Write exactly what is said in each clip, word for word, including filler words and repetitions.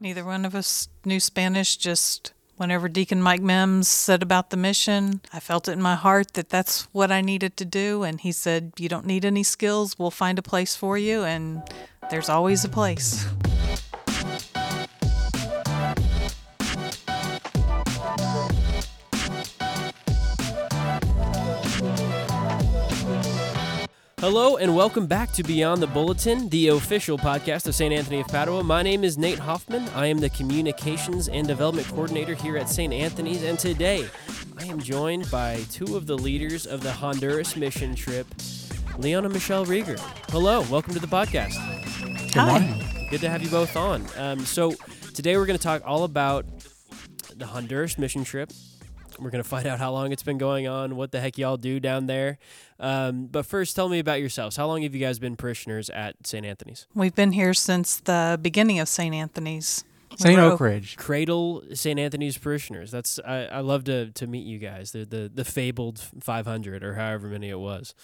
Neither one of us knew Spanish, just whenever Deacon Mike Mims said about the mission, I felt it in my heart that that's what I needed to do. And he said, you don't need any skills. We'll find a place for you. And there's always a place. Hello and welcome back to Beyond the Bulletin, the official podcast of Saint Anthony of Padua. My name is Nate Hoffman. I am the Communications and Development Coordinator here at Saint Anthony's, and today I am joined by two of the leaders of the Honduras mission trip, Leon and Michelle Rieger. Hello, welcome to the podcast. Hi. Good to have you both on. Um, so today we're going to talk all about the Honduras mission trip. We're going to find out how long it's been going on, what the heck y'all do down there. Um, but first, tell me about yourselves. How long have you guys been parishioners at Saint Anthony's? We've been here since the beginning of Saint Anthony's. Saint Oak Ridge. Cradle Saint Anthony's parishioners. That's I, I love to to meet you guys, the, the, the fabled five hundred or however many it was.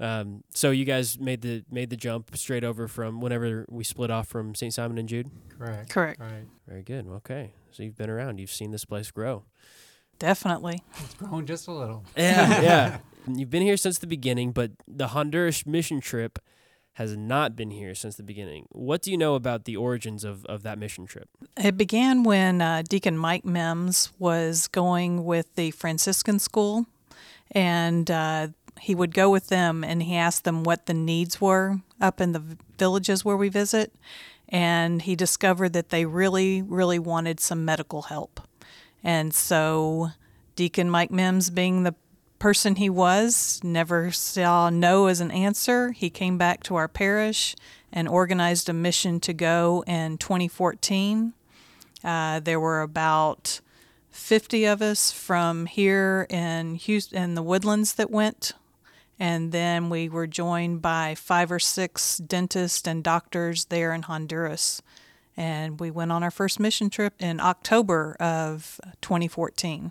Um, so you guys made the made the jump straight over from whenever we split off from Saint Simon and Jude? Correct. Correct. Right. Very good. Okay. So you've been around. You've seen this place grow. Definitely. It's grown just a little. Yeah, yeah. You've been here since the beginning, but the Honduras mission trip has not been here since the beginning. What do you know about the origins of, of that mission trip? It began when uh, Deacon Mike Mims was going with the Franciscan school, and uh, he would go with them, and he asked them what the needs were up in the villages where we visit, and he discovered that they really, really wanted some medical help. And so Deacon Mike Mims, being the person he was, never saw no as an answer. He came back to our parish and organized a mission to go in twenty fourteen. Uh, there were about fifty of us from here in Houston, in the Woodlands, that went. And then we were joined by five or six dentists and doctors there in Honduras. And we went on our first mission trip in October of twenty fourteen.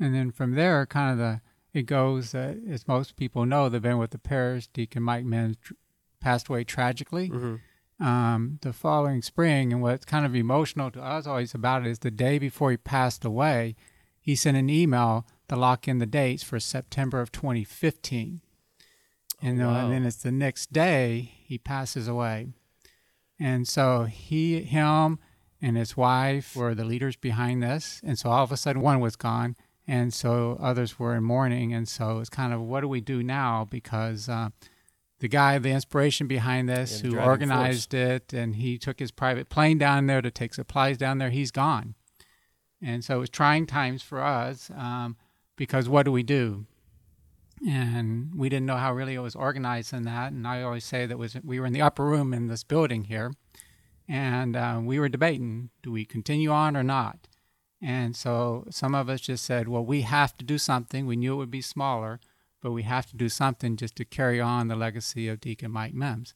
And then from there, kind of the it goes, uh, as most people know, they've been with the parish. Deacon Mike Mims tr- passed away tragically mm-hmm. um, the following spring. And what's kind of emotional to us always about it is the day before he passed away, he sent an email to lock in the dates for September of twenty fifteen. And, oh, wow. And then it's the next day he passes away. And so he, him, and his wife were the leaders behind this. And so all of a sudden one was gone, and so others were in mourning. And so it's kind of, what do we do now? Because uh, the guy, the inspiration behind this, who organized it, and he took his private plane down there to take supplies down there, he's gone. And so it was trying times for us um, because what do we do? And we didn't know how really it was organized in that. And I always say that was we were in the upper room in this building here, and uh, we were debating, do we continue on or not? And so some of us just said, well, we have to do something. We knew it would be smaller, but we have to do something just to carry on the legacy of Deacon Mike Mims.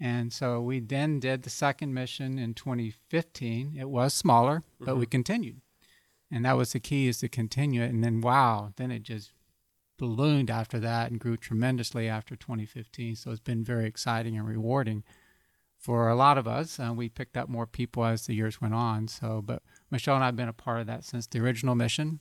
And so we then did the second mission in twenty fifteen. It was smaller, mm-hmm. but we continued. And that was the key, is to continue it. And then, wow, then it just ballooned after that and grew tremendously after twenty fifteen. So it's been very exciting and rewarding for a lot of us. Uh, we picked up more people as the years went on. So, but Michelle and I have been a part of that since the original mission.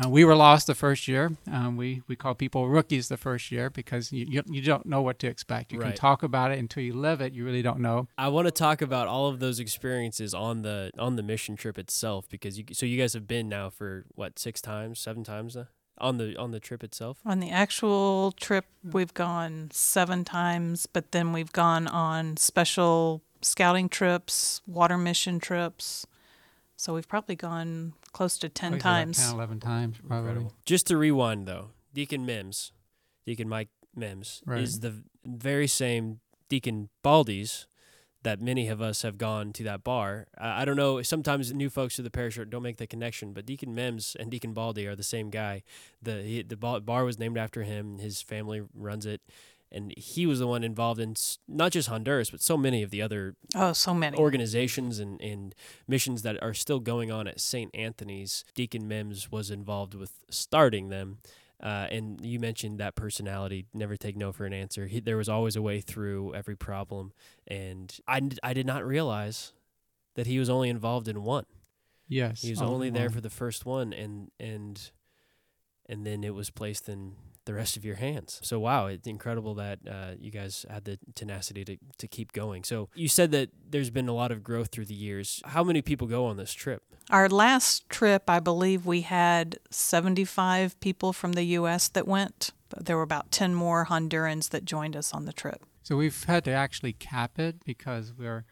Uh, we were lost the first year. Um, we we call people rookies the first year because you you, you don't know what to expect. You right. can talk about it until you live it. You really don't know. I want to talk about all of those experiences on the on the mission trip itself, because you so you guys have been now for what six times, seven times now? On the on the trip itself? On the actual trip, we've gone seven times, but then we've gone on special scouting trips, water mission trips. So we've probably gone close to ten probably times. Like ten, eleven times, probably. Incredible. Just to rewind, though, Deacon Mims, Deacon Mike Mims, right. is the very same Deacon Baldy's that many of us have gone to that bar. Uh, I don't know, sometimes new folks to the parish don't make the connection, but Deacon Mims and Deacon Baldy are the same guy. The he, the bar was named after him. His family runs it, and he was the one involved in not just Honduras, but so many of the other oh, so many. organizations and, and missions that are still going on at Saint Anthony's. Deacon Mims was involved with starting them. Uh, and you mentioned that personality, never take no for an answer. He, there was always a way through every problem. And I, I did not realize that he was only involved in one. Yes. He was only, only there for the first one, and and and then it was placed in the rest of your hands. So, wow, it's incredible that uh, you guys had the tenacity to, to keep going. So you said that there's been a lot of growth through the years. How many people go on this trip? Our last trip, I believe we had seventy-five people from the U S that went. There were about ten more Hondurans that joined us on the trip. So we've had to actually cap it because we're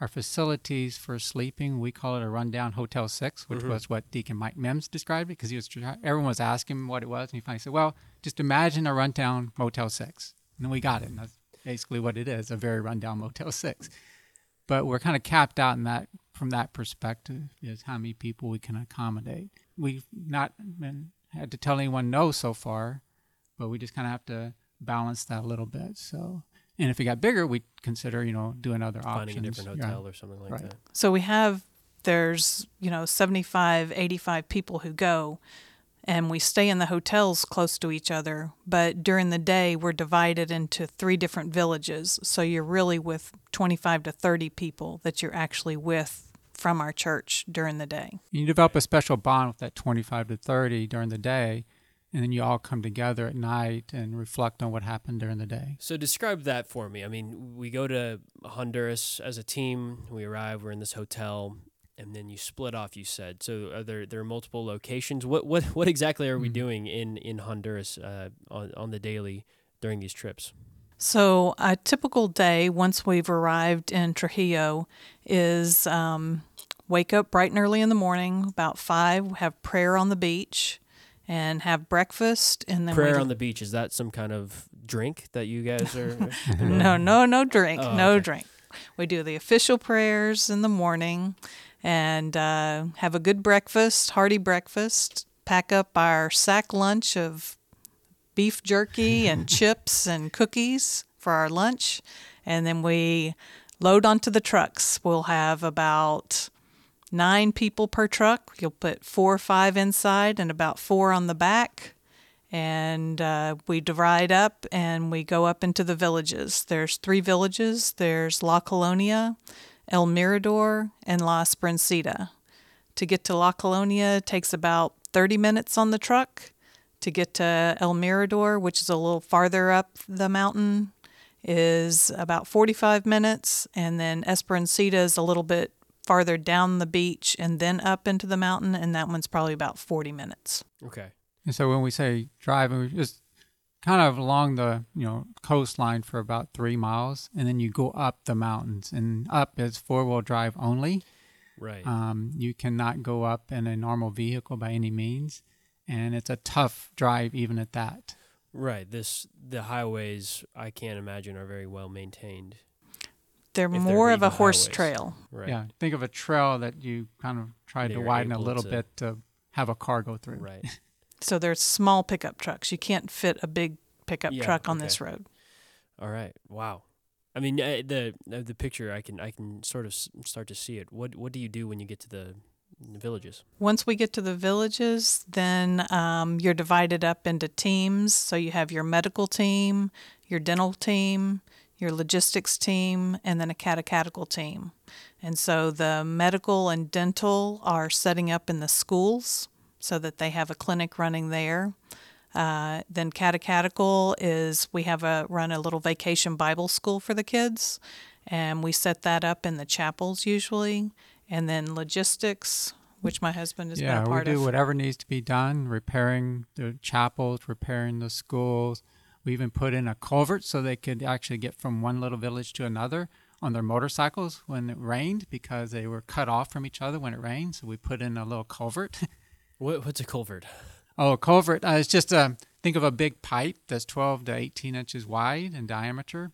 our facilities for sleeping, we call it a rundown Hotel six, which mm-hmm. was what Deacon Mike Mims described it, because he was everyone was asking him what it was, and he finally said, well, just imagine a rundown Motel six. And we got it, and that's basically what it is, a very rundown Motel six. But we're kind of capped out in that from that perspective is how many people we can accommodate. We've not been, had to tell anyone no so far, but we just kind of have to balance that a little bit, so... And if it got bigger, we'd consider, you know, doing other options. Finding a different hotel yeah. or something like right. that. So we have, there's, you know, seventy-five, eighty-five people who go, and we stay in the hotels close to each other. But during the day, we're divided into three different villages. So you're really with twenty-five to thirty people that you're actually with from our church during the day. You develop a special bond with that twenty-five to thirty during the day. And then you all come together at night and reflect on what happened during the day. So describe that for me. I mean, we go to Honduras as a team. We arrive. We're in this hotel, and then you split off. You said so. Are there there are multiple locations? What what what exactly are we mm-hmm. doing in in Honduras uh, on on the daily during these trips? So a typical day once we've arrived in Trujillo is um, wake up bright and early in the morning, about five. We have prayer on the beach. And have breakfast, and then prayer on the beach. Is that some kind of drink that you guys are? no, no, no drink, oh, no okay. drink. We do the official prayers in the morning, and uh, have a good breakfast, hearty breakfast. Pack up our sack lunch of beef jerky and chips and cookies for our lunch, and then we load onto the trucks. We'll have about nine people per truck. You'll put four or five inside and about four on the back. And uh, we divide up and we go up into the villages. There's three villages. There's La Colonia, El Mirador, and La Esperancita. To get to La Colonia takes about thirty minutes on the truck. To get to El Mirador, which is a little farther up the mountain, is about forty-five minutes. And then Esperancita is a little bit farther down the beach and then up into the mountain, and that one's probably about forty minutes. Okay. And so when we say driving, we're just kind of along the, you know, coastline for about three miles, and then you go up the mountains, and up is four-wheel drive only. Right. Um, you cannot go up in a normal vehicle by any means, and it's a tough drive even at that. Right. This the highways, I can't imagine, are very well maintained. They're if more they're of a horse highways. Trail. Right. Yeah, think of a trail that you kind of tried they're to widen a little to... bit to have a car go through. Right. So there's small pickup trucks. You can't fit a big pickup yeah, truck on okay. this road. All right. Wow. I mean, uh, the uh, the picture I can I can sort of s- start to see it. What what do you do when you get to the, the villages? Once we get to the villages, then um, you're divided up into teams. So you have your medical team, your dental team, your logistics team, and then a catechetical team. And so the medical and dental are setting up in the schools so that they have a clinic running there. Uh, then catechetical is we have a run a little vacation Bible school for the kids, and we set that up in the chapels usually. And then logistics, which my husband has yeah, been a part of. Yeah, we do whatever needs to be done, repairing the chapels, repairing the schools. We even put in a culvert so they could actually get from one little village to another on their motorcycles when it rained, because they were cut off from each other when it rained. So we put in a little culvert. What, what's a culvert? Oh, a culvert. Uh, it's just a, think of a big pipe that's twelve to eighteen inches wide in diameter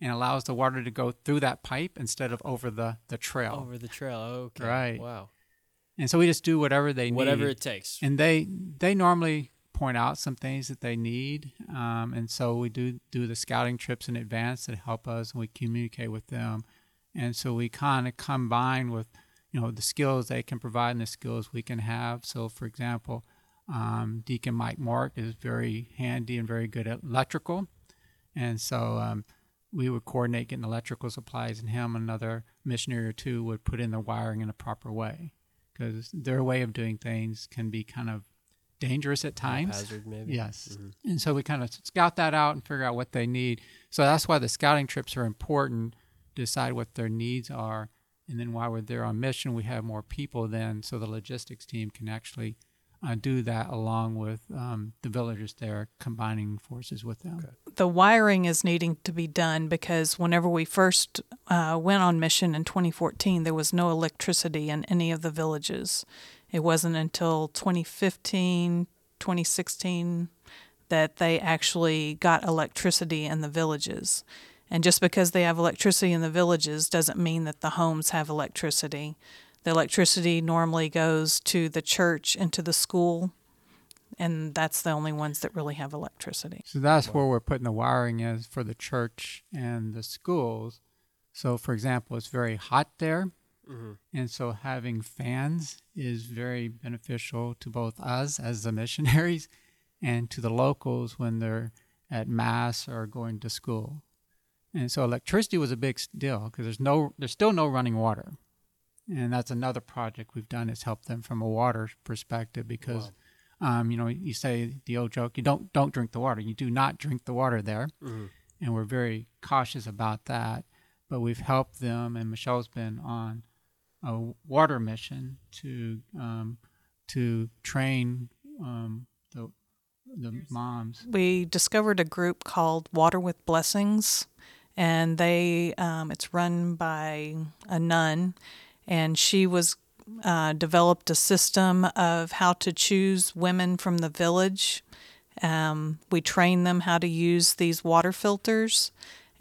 and allows the water to go through that pipe instead of over the, the trail. Over the trail. Okay. Right. Wow. And so we just do whatever they need. Whatever it takes. And they they normally... point out some things that they need, um, and so we do do the scouting trips in advance that help us, and we communicate with them, and so we kind of combine with, you know, the skills they can provide and the skills we can have. So, for example, um, Deacon Mike Mark is very handy and very good at electrical, and so um, we would coordinate getting electrical supplies, and him and another missionary or two would put in the wiring in a proper way, because their way of doing things can be kind of dangerous at times. Hazard, maybe. Yes. Mm-hmm. And so we kind of scout that out and figure out what they need. So that's why the scouting trips are important, to decide what their needs are. And then while we're there on mission, we have more people then, so the logistics team can actually uh, do that along with um, the villagers there, combining forces with them. Okay. The wiring is needing to be done because whenever we first uh, went on mission in twenty fourteen, there was no electricity in any of the villages. It wasn't until twenty fifteen, twenty sixteen that they actually got electricity in the villages. And just because they have electricity in the villages doesn't mean that the homes have electricity. The electricity normally goes to the church and to the school, and that's the only ones that really have electricity. So that's where we're putting the wiring is for the church and the schools. So, for example, it's very hot there. Mm-hmm. And so having fans is very beneficial to both us as the missionaries and to the locals when they're at mass or going to school. And so electricity was a big deal because there's no, there's still no running water. And that's another project we've done is help them from a water perspective because, wow. um, you know, you say the old joke, you don't don't drink the water. You do not drink the water there. Mm-hmm. And we're very cautious about that. But we've helped them, and Michelle's been on a water mission to um, to train um, the the moms. We discovered a group called Water with Blessings, and they um, it's run by a nun, and she was uh, developed a system of how to choose women from the village. Um, we train them how to use these water filters.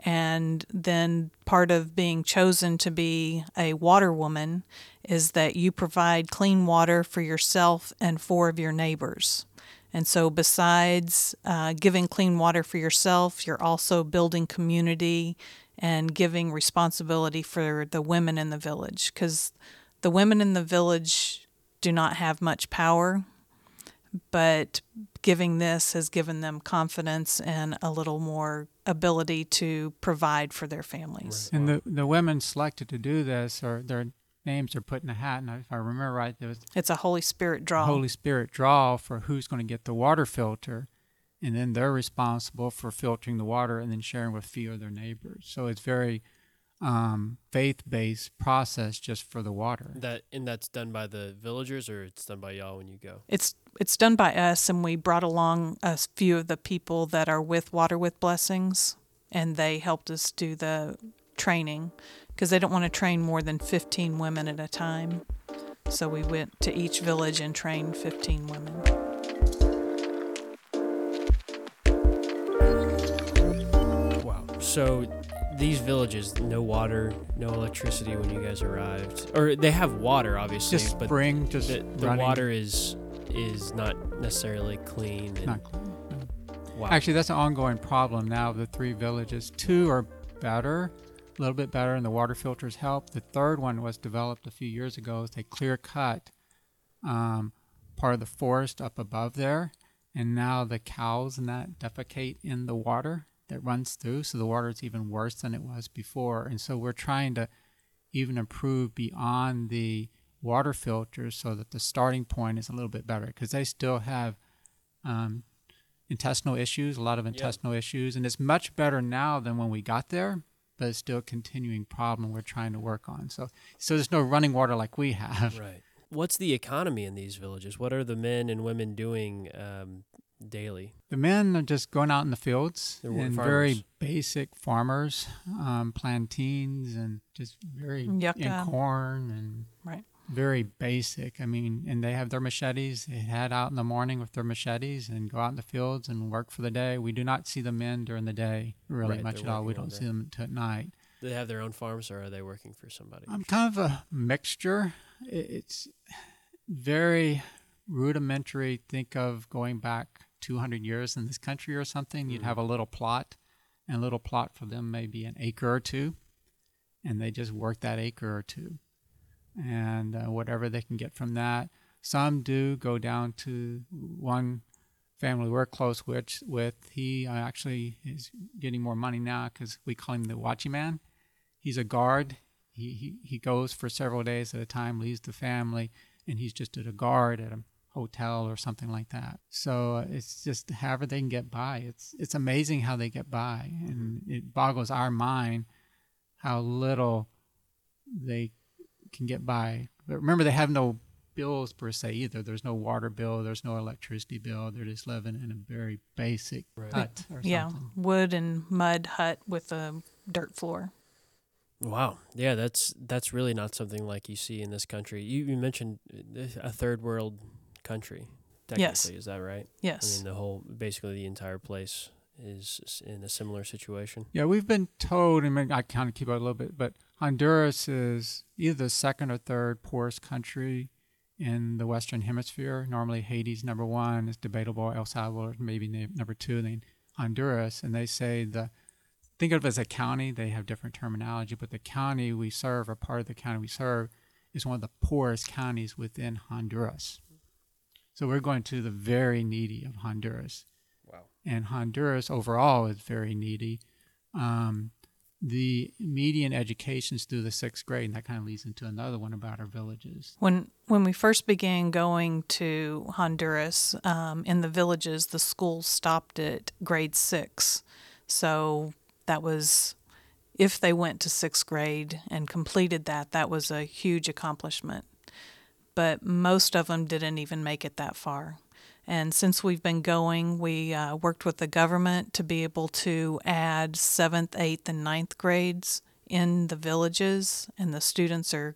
And then part of being chosen to be a water woman is that you provide clean water for yourself and four of your neighbors. And so besides uh, giving clean water for yourself, you're also building community and giving responsibility for the women in the village, because the women in the village do not have much power, but giving this has given them confidence and a little more ability to provide for their families. Right. And the, the women selected to do this, or their names are put in a hat, and if I remember right, there was it's a Holy Spirit draw. Holy Spirit draw for who's going to get the water filter, and then they're responsible for filtering the water and then sharing with a few of their neighbors. So it's very um, faith-based process just for the water. That and that's done by the villagers, or it's done by y'all when you go? It's It's done by us, and we brought along a few of the people that are with Water with Blessings, and they helped us do the training because they don't want to train more than fifteen women at a time. So we went to each village and trained fifteen women. Wow. So these villages, no water, no electricity when you guys arrived. Or they have water, obviously. Just but spring, just the, the water is... is not necessarily clean. And not clean. No. Wow. Actually, that's an ongoing problem now. The three villages, two are better, a little bit better, and the water filters help. The third one was developed a few years ago. They clear cut um, part of the forest up above there, and now the cows and that defecate in the water that runs through, so the water is even worse than it was before. And so we're trying to even improve beyond the water filters so that the starting point is a little bit better, because they still have um, intestinal issues, a lot of intestinal yep. issues, and it's much better now than when we got there, but it's still a continuing problem we're trying to work on. So, so there's no running water like we have. Right. What's the economy in these villages? What are the men and women doing um, daily? The men are just going out in the fields and farmers. Very basic farmers, um, plantains and just very Yucca. and corn and right. Very basic. I mean, and they have their machetes. They head out in the morning with their machetes and go out in the fields and work for the day. We do not see the men during the day really right, much at all. We don't see them until at night. Do they have their own farms, or are they working for somebody? I'm kind of a mixture. It's very rudimentary. Think of going back two hundred years in this country or something. Mm-hmm. You'd have a little plot, and a little plot for them maybe an acre or two, and they just work that acre or two. And uh, whatever they can get from that. Some do go down to one family we're close with, with he actually is getting more money now because we call him the Watchy Man. He's a guard. He, he he goes for several days at a time, leaves the family, and he's just at a guard at a hotel or something like that. So uh, it's just however they can get by. It's it's amazing how they get by, and it boggles our mind how little they can get by. But remember, they have no bills per se either. There's no water bill. There's no electricity bill. They're just living in a very basic right. hut or yeah, something. Yeah, wood and mud hut with a dirt floor. Wow. Yeah, that's that's really not something like you see in this country. You, you mentioned a third world country, technically. Yes. Is that right? Yes. I mean, the whole, basically the entire place is in a similar situation. Yeah, we've been told, and I kind of keep it a little bit, but Honduras is either the second or third poorest country in the Western Hemisphere. Normally Haiti's number one. It's debatable. El Salvador maybe number two, then Honduras. And they say the think of it as a county. They have different terminology, but the county we serve, or part of the county we serve, is one of the poorest counties within Honduras. So we're going to the very needy of Honduras. Wow. And Honduras overall is very needy. Um, the median education is through the sixth grade, and that kind of leads into another one about our villages. When when we first began going to Honduras, um, in the villages, the school stopped at grade six. So that was, if they went to sixth grade and completed that, that was a huge accomplishment. But most of them didn't even make it that far. And since we've been going, we uh, worked with the government to be able to add seventh, eighth, and ninth grades in the villages, and the students are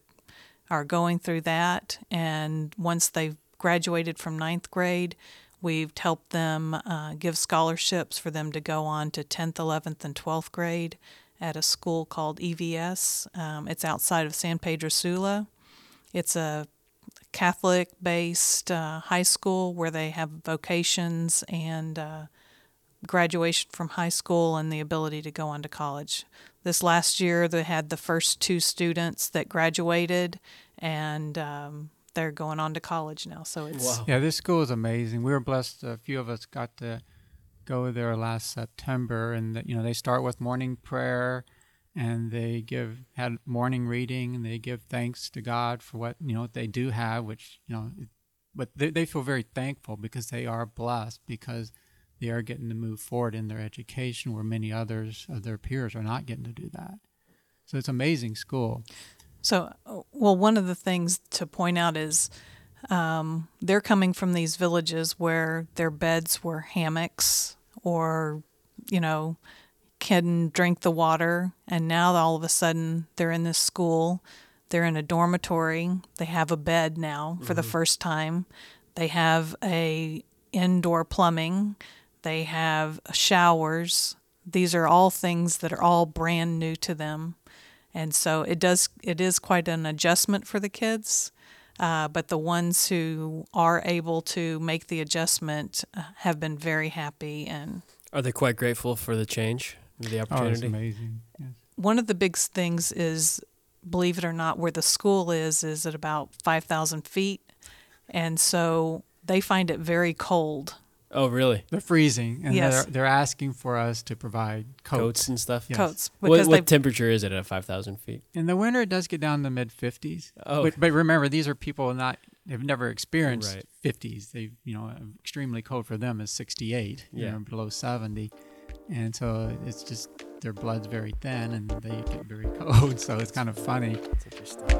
are going through that. And once they've graduated from ninth grade, we've helped them uh, give scholarships for them to go on to tenth, eleventh, and twelfth grade at a school called E V S. Um, it's outside of San Pedro Sula. It's a Catholic-based uh, high school where they have vocations and uh, graduation from high school and the ability to go on to college. This last year, they had the first two students that graduated, and um, they're going on to college now. So it's wow. Yeah, this school is amazing. We were blessed. A few of us got to go there last September, and you know they start with morning prayer, and they give had morning reading, and they give thanks to God for what you know they do have, which you know, but they they feel very thankful because they are blessed because they are getting to move forward in their education where many others of their peers are not getting to do that. So it's an amazing school. So, well, one of the things to point out is um, they're coming from these villages where their beds were hammocks or, you know, can drink the water. And now all of a sudden they're in this school. They're in a dormitory. They have a bed now for mm-hmm. the first time. They have a indoor plumbing. They have showers. These are all things that are all brand new to them. And so it does. It is quite an adjustment for the kids, uh, but the ones who are able to make the adjustment have been very happy. And are they quite grateful for the change, the opportunity? Oh, it's amazing. Yes. One of the big things is, believe it or not, where the school is is at about five thousand feet, and so they find it very cold. Oh, really? They're freezing, and yes. they're, they're asking for us to provide coats. Coats and stuff? Yes. Coats. What, what temperature is it at five thousand feet? In the winter, it does get down to mid-fifties. Oh. But, but remember, these are people not have never experienced right. fifties. They, you know, extremely cold for them is sixty-eight, yeah. you know, below seventy. And so it's just their blood's very thin, and they get very cold, so it's kind of funny. That's interesting.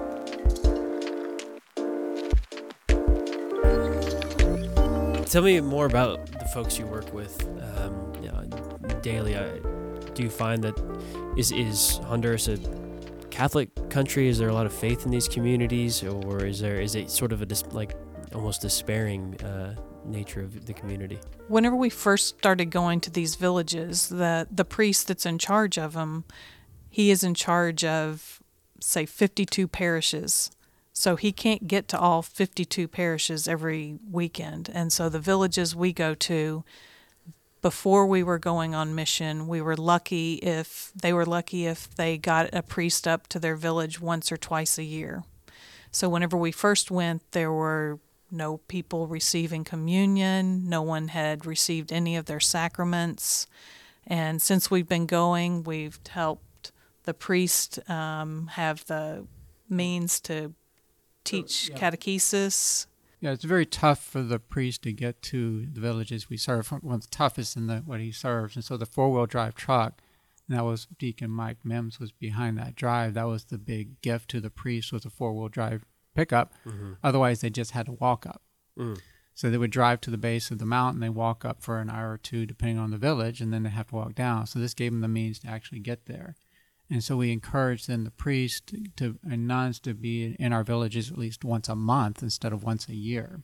Tell me more about the folks you work with um, you know, daily. I, do you find that is is Honduras a Catholic country? Is there a lot of faith in these communities, or is there is it sort of a dis, like almost despairing uh, nature of the community? Whenever we first started going to these villages, the the priest that's in charge of them, he is in charge of say fifty-two parishes. So he can't get to all fifty-two parishes every weekend. And so the villages we go to, before we were going on mission, we were lucky if they were lucky if they got a priest up to their village once or twice a year. So whenever we first went, there were no people receiving communion. No one had received any of their sacraments. And since we've been going, we've helped the priest um, have the means to teach so, yeah. catechesis. Yeah, it's very tough for the priest to get to the villages we serve. One of the toughest in the, what he serves. And so the four-wheel drive truck, and that was Deacon Mike Mims was behind that drive. That was the big gift to the priest, was a four-wheel drive pickup. Mm-hmm. Otherwise, they just had to walk up. Mm. So they would drive to the base of the mountain. They walk up for an hour or two, depending on the village, and then they have to walk down. So this gave them the means to actually get there. And so we encouraged then the priest to, and nuns to be in our villages at least once a month instead of once a year.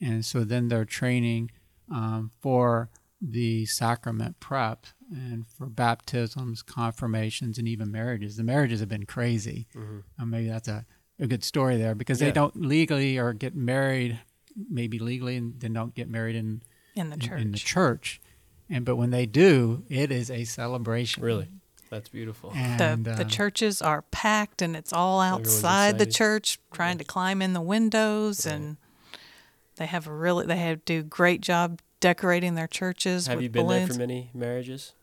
And so then they're training um, for the sacrament prep and for baptisms, confirmations, and even marriages. The marriages have been crazy. Mm-hmm. Uh, maybe that's a, a good story there because yeah. they don't legally or get married, maybe legally, and then don't get married in, in the church. In, in the church. And but when they do, it is a celebration. Really? That's beautiful. And, the, the um, churches are packed, and it's all outside the church, trying to climb in the windows, yeah. and they have a really they have do great job decorating their churches. Have with you been balloons. There for many marriages?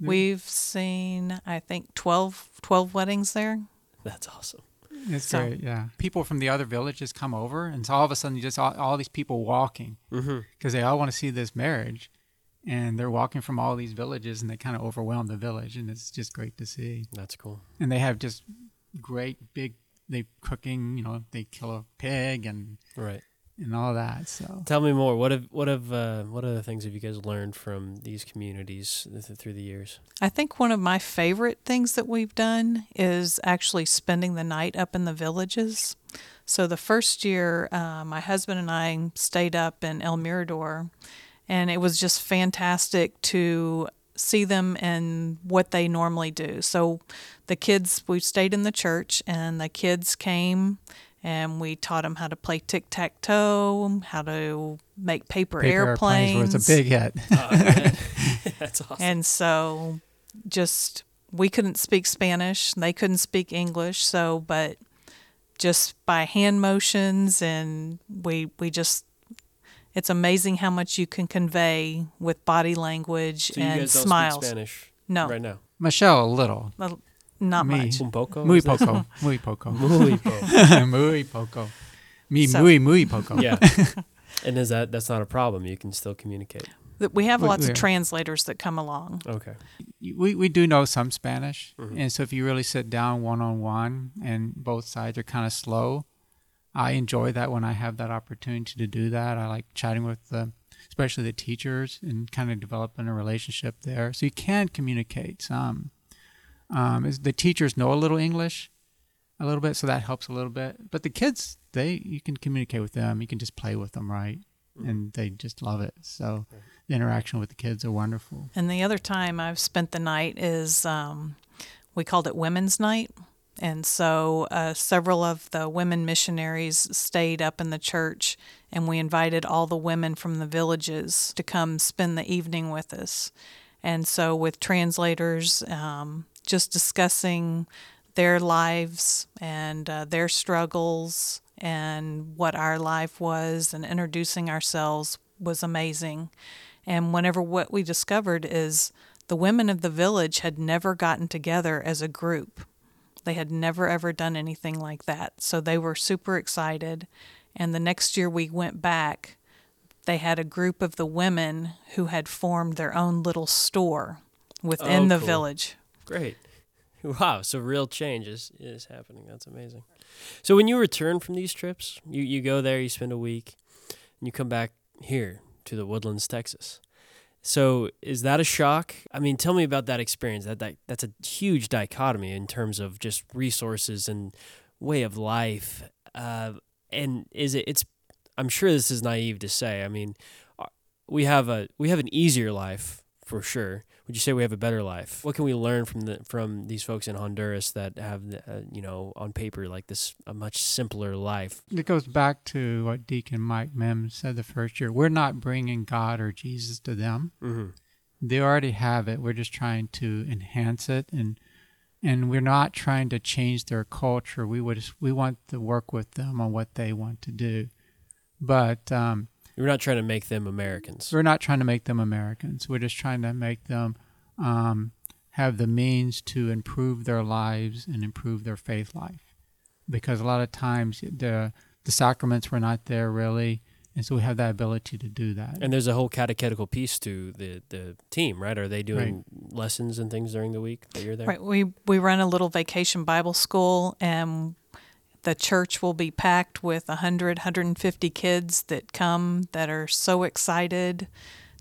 We've seen, I think, twelve, twelve weddings there. That's awesome. It's so, great, yeah. People from the other villages come over, and so all of a sudden, you just all, all these people walking because mm-hmm. they all want to see this marriage. And they're walking from all these villages, and they kind of overwhelm the village, and it's just great to see. That's cool. And they have just great big, they cooking, you know, they kill a pig and right and all that. So tell me more. What have what have uh, what other things have you guys learned from these communities th- through the years? I think one of my favorite things that we've done is actually spending the night up in the villages. So the first year, uh, my husband and I stayed up in El Mirador. And it was just fantastic to see them and what they normally do. So the kids, we stayed in the church, and the kids came, and we taught them how to play tic-tac-toe, how to make paper, paper airplanes. airplanes was a big hit. Oh, that's awesome. And so just we couldn't speak Spanish. They couldn't speak English. So but just by hand motions, and we we just – it's amazing how much you can convey with body language so and smiles. So you guys don't speak Spanish no. right now? Michelle, a little. Well, not me. Much. Un poco? Muy poco. Muy poco. Muy poco. Muy poco. Mi so. Muy, muy poco. Yeah. And is that that's not a problem? You can still communicate? We have lots We're, of translators that come along. Okay. We we do know some Spanish. Mm-hmm. And so if you really sit down one-on-one and both sides are kind of slow, I enjoy that when I have that opportunity to do that. I like chatting with the, especially the teachers, and kind of developing a relationship there. So you can communicate some. Um, the teachers know a little English, a little bit, so that helps a little bit. But the kids, they you can communicate with them. You can just play with them, right? And they just love it. So the interaction with the kids are wonderful. And the other time I've spent the night is um, we called it Women's Night. And so uh, several of the women missionaries stayed up in the church, and we invited all the women from the villages to come spend the evening with us. And so with translators, um, just discussing their lives and uh, their struggles and what our life was, and introducing ourselves was amazing. And whenever what we discovered is the women of the village had never gotten together as a group. They had never, ever done anything like that. So they were super excited. And the next year we went back, they had a group of the women who had formed their own little store within oh, the cool. village. Great. Wow. So real change is, is happening. That's amazing. So when you return from these trips, you, you go there, you spend a week, and you come back here to the Woodlands, Texas. So is that a shock? I mean, tell me about that experience. That, that that's a huge dichotomy in terms of just resources and way of life. Uh, and is it? It's. I'm sure this is naive to say. I mean, we have a we have an easier life for sure. Would you say we have a better life? What can we learn from the from these folks in Honduras that have uh, you know on paper like this a much simpler life? It goes back to what Deacon Mike Mims said the first year. We're not bringing God or Jesus to them. Mm-hmm. They already have it. We're just trying to enhance it, and and we're not trying to change their culture. We would we want to work with them on what they want to do. But um, we're not trying to make them Americans. We're not trying to make them Americans. We're just trying to make them um, have the means to improve their lives and improve their faith life. Because a lot of times the the sacraments were not there really, and so we have that ability to do that. And there's a whole catechetical piece to the, the team, right? Are they doing right. lessons and things during the week that you're there? Right. We we run a little vacation Bible school, and the church will be packed with one hundred, one hundred fifty kids that come that are so excited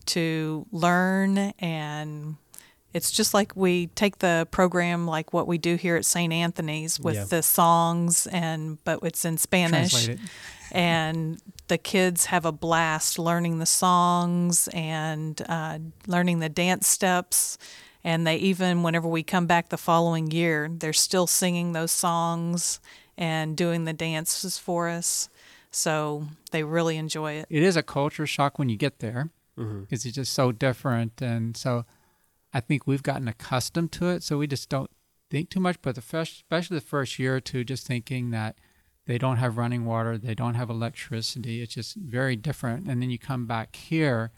to learn. And it's just like we take the program like what we do here at Saint Anthony's with yeah. the songs, and but it's in Spanish. Translate it. And the kids have a blast learning the songs and uh, learning the dance steps. And they even, whenever we come back the following year, they're still singing those songs and doing the dances for us. So they really enjoy it. It is a culture shock when you get there because mm-hmm. it's just so different. And so I think we've gotten accustomed to it, so we just don't think too much. But the first, especially the first year or two, just thinking that they don't have running water, they don't have electricity. It's just very different. And then you come back here,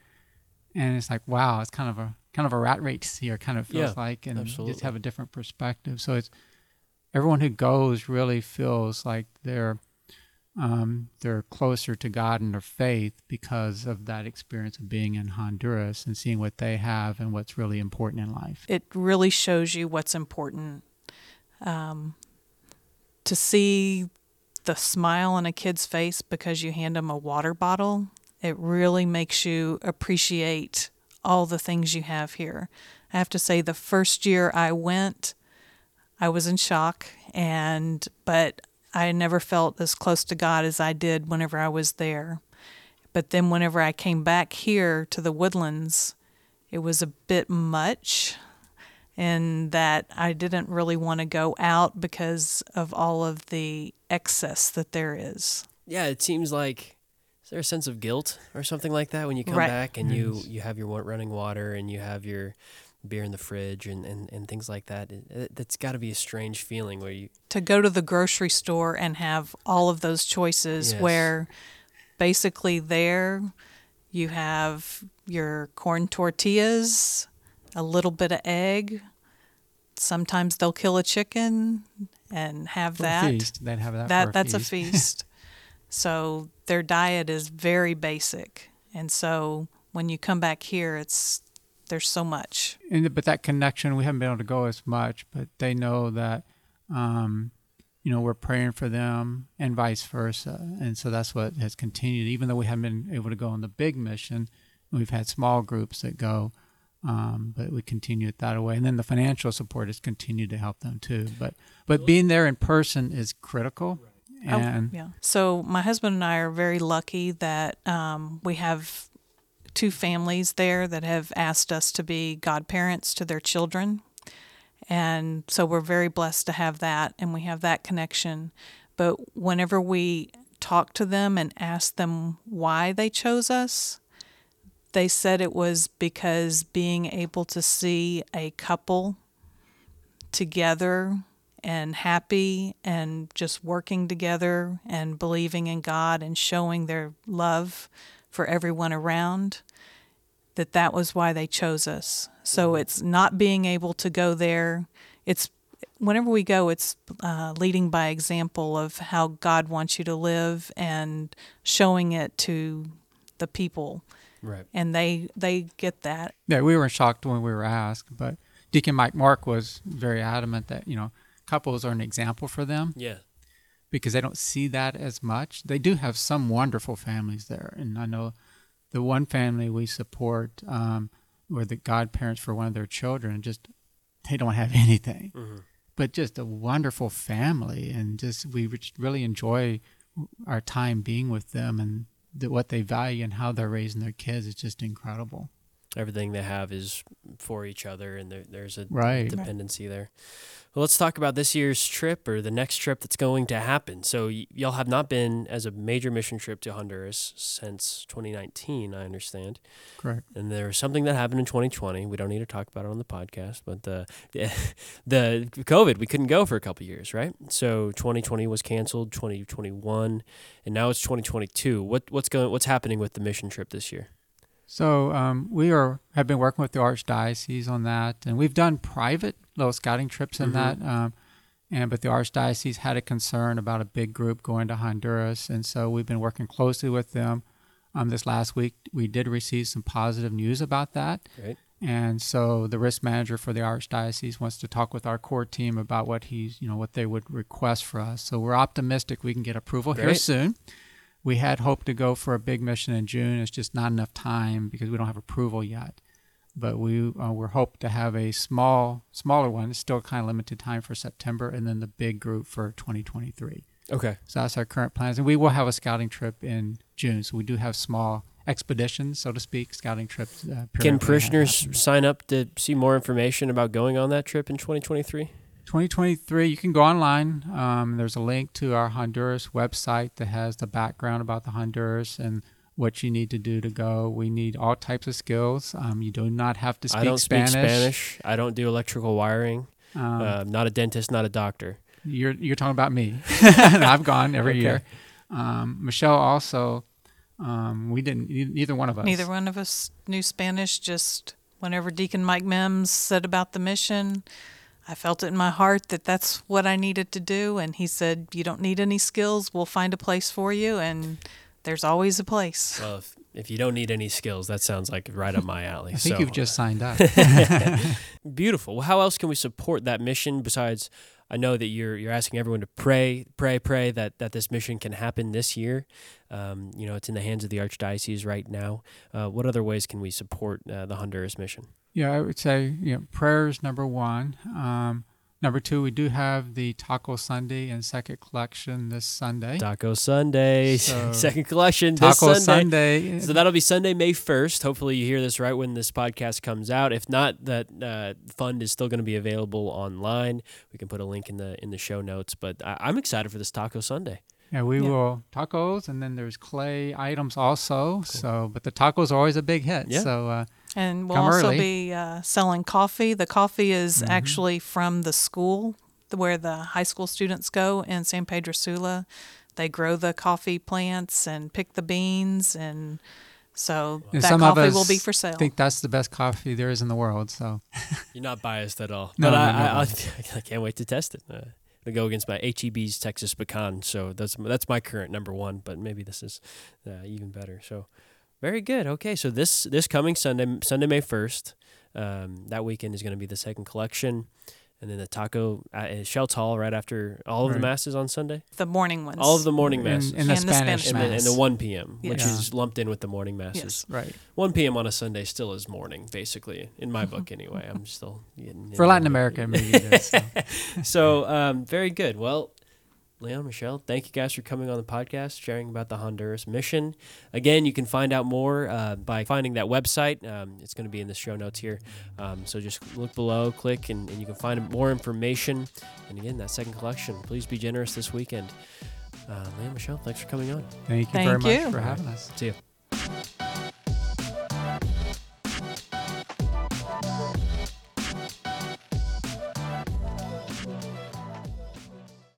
and it's like, wow, it's kind of a kind of a rat race here, kind of feels yeah, like, and absolutely. Just have a different perspective. So it's everyone who goes really feels like they're um, they're closer to God and their faith because of that experience of being in Honduras and seeing what they have and what's really important in life. It really shows you what's important. Um, to see the smile on a kid's face because you hand them a water bottle, it really makes you appreciate all the things you have here. I have to say the first year I went, I was in shock, and but I never felt as close to God as I did whenever I was there. But then whenever I came back here to the Woodlands, it was a bit much in that I didn't really want to go out because of all of the excess that there is. Yeah, it seems like, is there a sense of guilt or something like that when you come right. back and you, you have your running water and you have your beer in the fridge and, and, and things like that? It, that's got to be a strange feeling where you... To go to the grocery store and have all of those choices yes. where basically there you have your corn tortillas, a little bit of egg. Sometimes they'll kill a chicken and have for that. A feast. They'd have that. That for a that's feast. a feast. So their diet is very basic, and so when you come back here, it's there's so much. And but that connection, we haven't been able to go as much, but they know that, um, you know, we're praying for them and vice versa, and so that's what has continued. Even though we haven't been able to go on the big mission, we've had small groups that go. Um, but we continue it that way. And then the financial support has continued to help them too. But but being there in person is critical. And oh, yeah. So my husband and I are very lucky that um, we have two families there that have asked us to be godparents to their children. And so we're very blessed to have that, and we have that connection. But whenever we talk to them and ask them why they chose us, they said it was because being able to see a couple together and happy and just working together and believing in God and showing their love for everyone around, that that was why they chose us. So it's not being able to go there. It's whenever we go, it's uh, leading by example of how God wants you to live and showing it to the people. Right. And they they get that. Yeah, we were shocked when we were asked, but Deacon Mike Mark was very adamant that, you know, couples are an example for them. Yeah. Because they don't see that as much. They do have some wonderful families there. And I know the one family we support um, were the godparents for one of their children. Just they don't have anything. Mm-hmm. But just a wonderful family. And just we really enjoy our time being with them, and what they value and how they're raising their kids is just incredible. everything they have is for each other, and there, there's a right. dependency there. Well, let's talk about this year's trip, or the next trip that's going to happen. So y- y'all have not been as a major mission trip to Honduras since twenty nineteen, I understand. Correct. And there was something that happened in twenty twenty. We don't need to talk about it on the podcast, but the the, the COVID, we couldn't go for a couple of years, right? So twenty twenty was canceled, twenty twenty-one, and now it's twenty twenty-two. What what's going what's happening with the mission trip this year? So um, we are have been working with the Archdiocese on that, and we've done private little scouting trips in mm-hmm. that, um, and but the Archdiocese had a concern about a big group going to Honduras, and so we've been working closely with them. Um, this last week, we did receive some positive news about that, right. And so the risk manager for the Archdiocese wants to talk with our core team about what he's, you know, what they would request for us. So we're optimistic we can get approval right. here soon. We had hoped to go for a big mission in June. It's just not enough time because we don't have approval yet. But we uh, we're hoped to have a small, smaller one. It's still kind of limited time for September, and then the big group for twenty twenty-three. Okay. So that's our current plans. And we will have a scouting trip in June. So we do have small expeditions, so to speak, scouting trips. Uh, Can parishioners sign up to see more information about going on that trip in twenty twenty-three? twenty twenty-three, you can go online. Um, there's a link to our Honduras website that has the background about the Honduras and what you need to do to go. We need all types of skills. Um, you do not have to speak Spanish. I don't Spanish. speak Spanish. I don't do electrical wiring. Um, uh, I'm not a dentist, not a doctor. You're you're talking about me. I've gone every okay. year. Um, Michelle also, um, we didn't, neither one of us. Neither one of us knew Spanish. Just whenever Deacon Mike Mims said about the mission, I felt it in my heart that that's what I needed to do. And he said, you don't need any skills. We'll find a place for you. And there's always a place. Well, if, if you don't need any skills, that sounds like right up my alley. I think so, you've just signed up. Beautiful. Well, how else can we support that mission besides, I know that you're you're asking everyone to pray, pray, pray that, that this mission can happen this year. Um, you know, it's in the hands of the Archdiocese right now. Uh, what other ways can we support uh, the Honduras mission? Yeah, I would say, you know, prayer is number one. Um, number two, we do have the Taco Sunday and Second Collection this Sunday. Taco Sunday, so Second Collection this Taco Sunday. Sunday. So that'll be Sunday, May first. Hopefully you hear this right when this podcast comes out. If not, that uh, fund is still going to be available online. We can put a link in the in the show notes. But I, I'm excited for this Taco Sunday. Yeah, we yeah. will tacos, and then there's clay items also. Cool. So, but the tacos are always a big hit. Yeah. So, uh, and we'll also early. be uh, selling coffee. The coffee is mm-hmm. actually from the school where the high school students go in San Pedro Sula. They grow the coffee plants and pick the beans, and so and that some coffee of us will be for sale. I think that's the best coffee there is in the world. So, you're not biased at all. No, but no, I, no, I, I, I can't wait to test it. Uh, I go against my H E B's Texas pecan, so that's that's my current number one. But maybe this is uh, even better. So, very good. Okay, so this this coming Sunday, Sunday May first, um, that weekend is going to be the Second Collection, and then the taco at Shelt's Hall right after all of right. the masses on Sunday. The morning ones. All of the morning masses and, and, the, and Spanish the Spanish mass and the, and the one p.m. Yes. which yeah. is lumped in with the morning masses. Yes. Right. one p.m. on a Sunday still is morning, basically, in my book anyway. I'm still getting for Latin America, maybe it is. So, so um, very good. Well, Leon, Michelle, thank you guys for coming on the podcast, sharing about the Honduras mission. Again, you can find out more uh, by finding that website. Um, it's going to be in the show notes here. Um, so just look below, click, and, and you can find more information. And again, that Second Collection. Please be generous this weekend. Uh, Leon, Michelle, thanks for coming on. Thank you thank very you. much for having us. See you.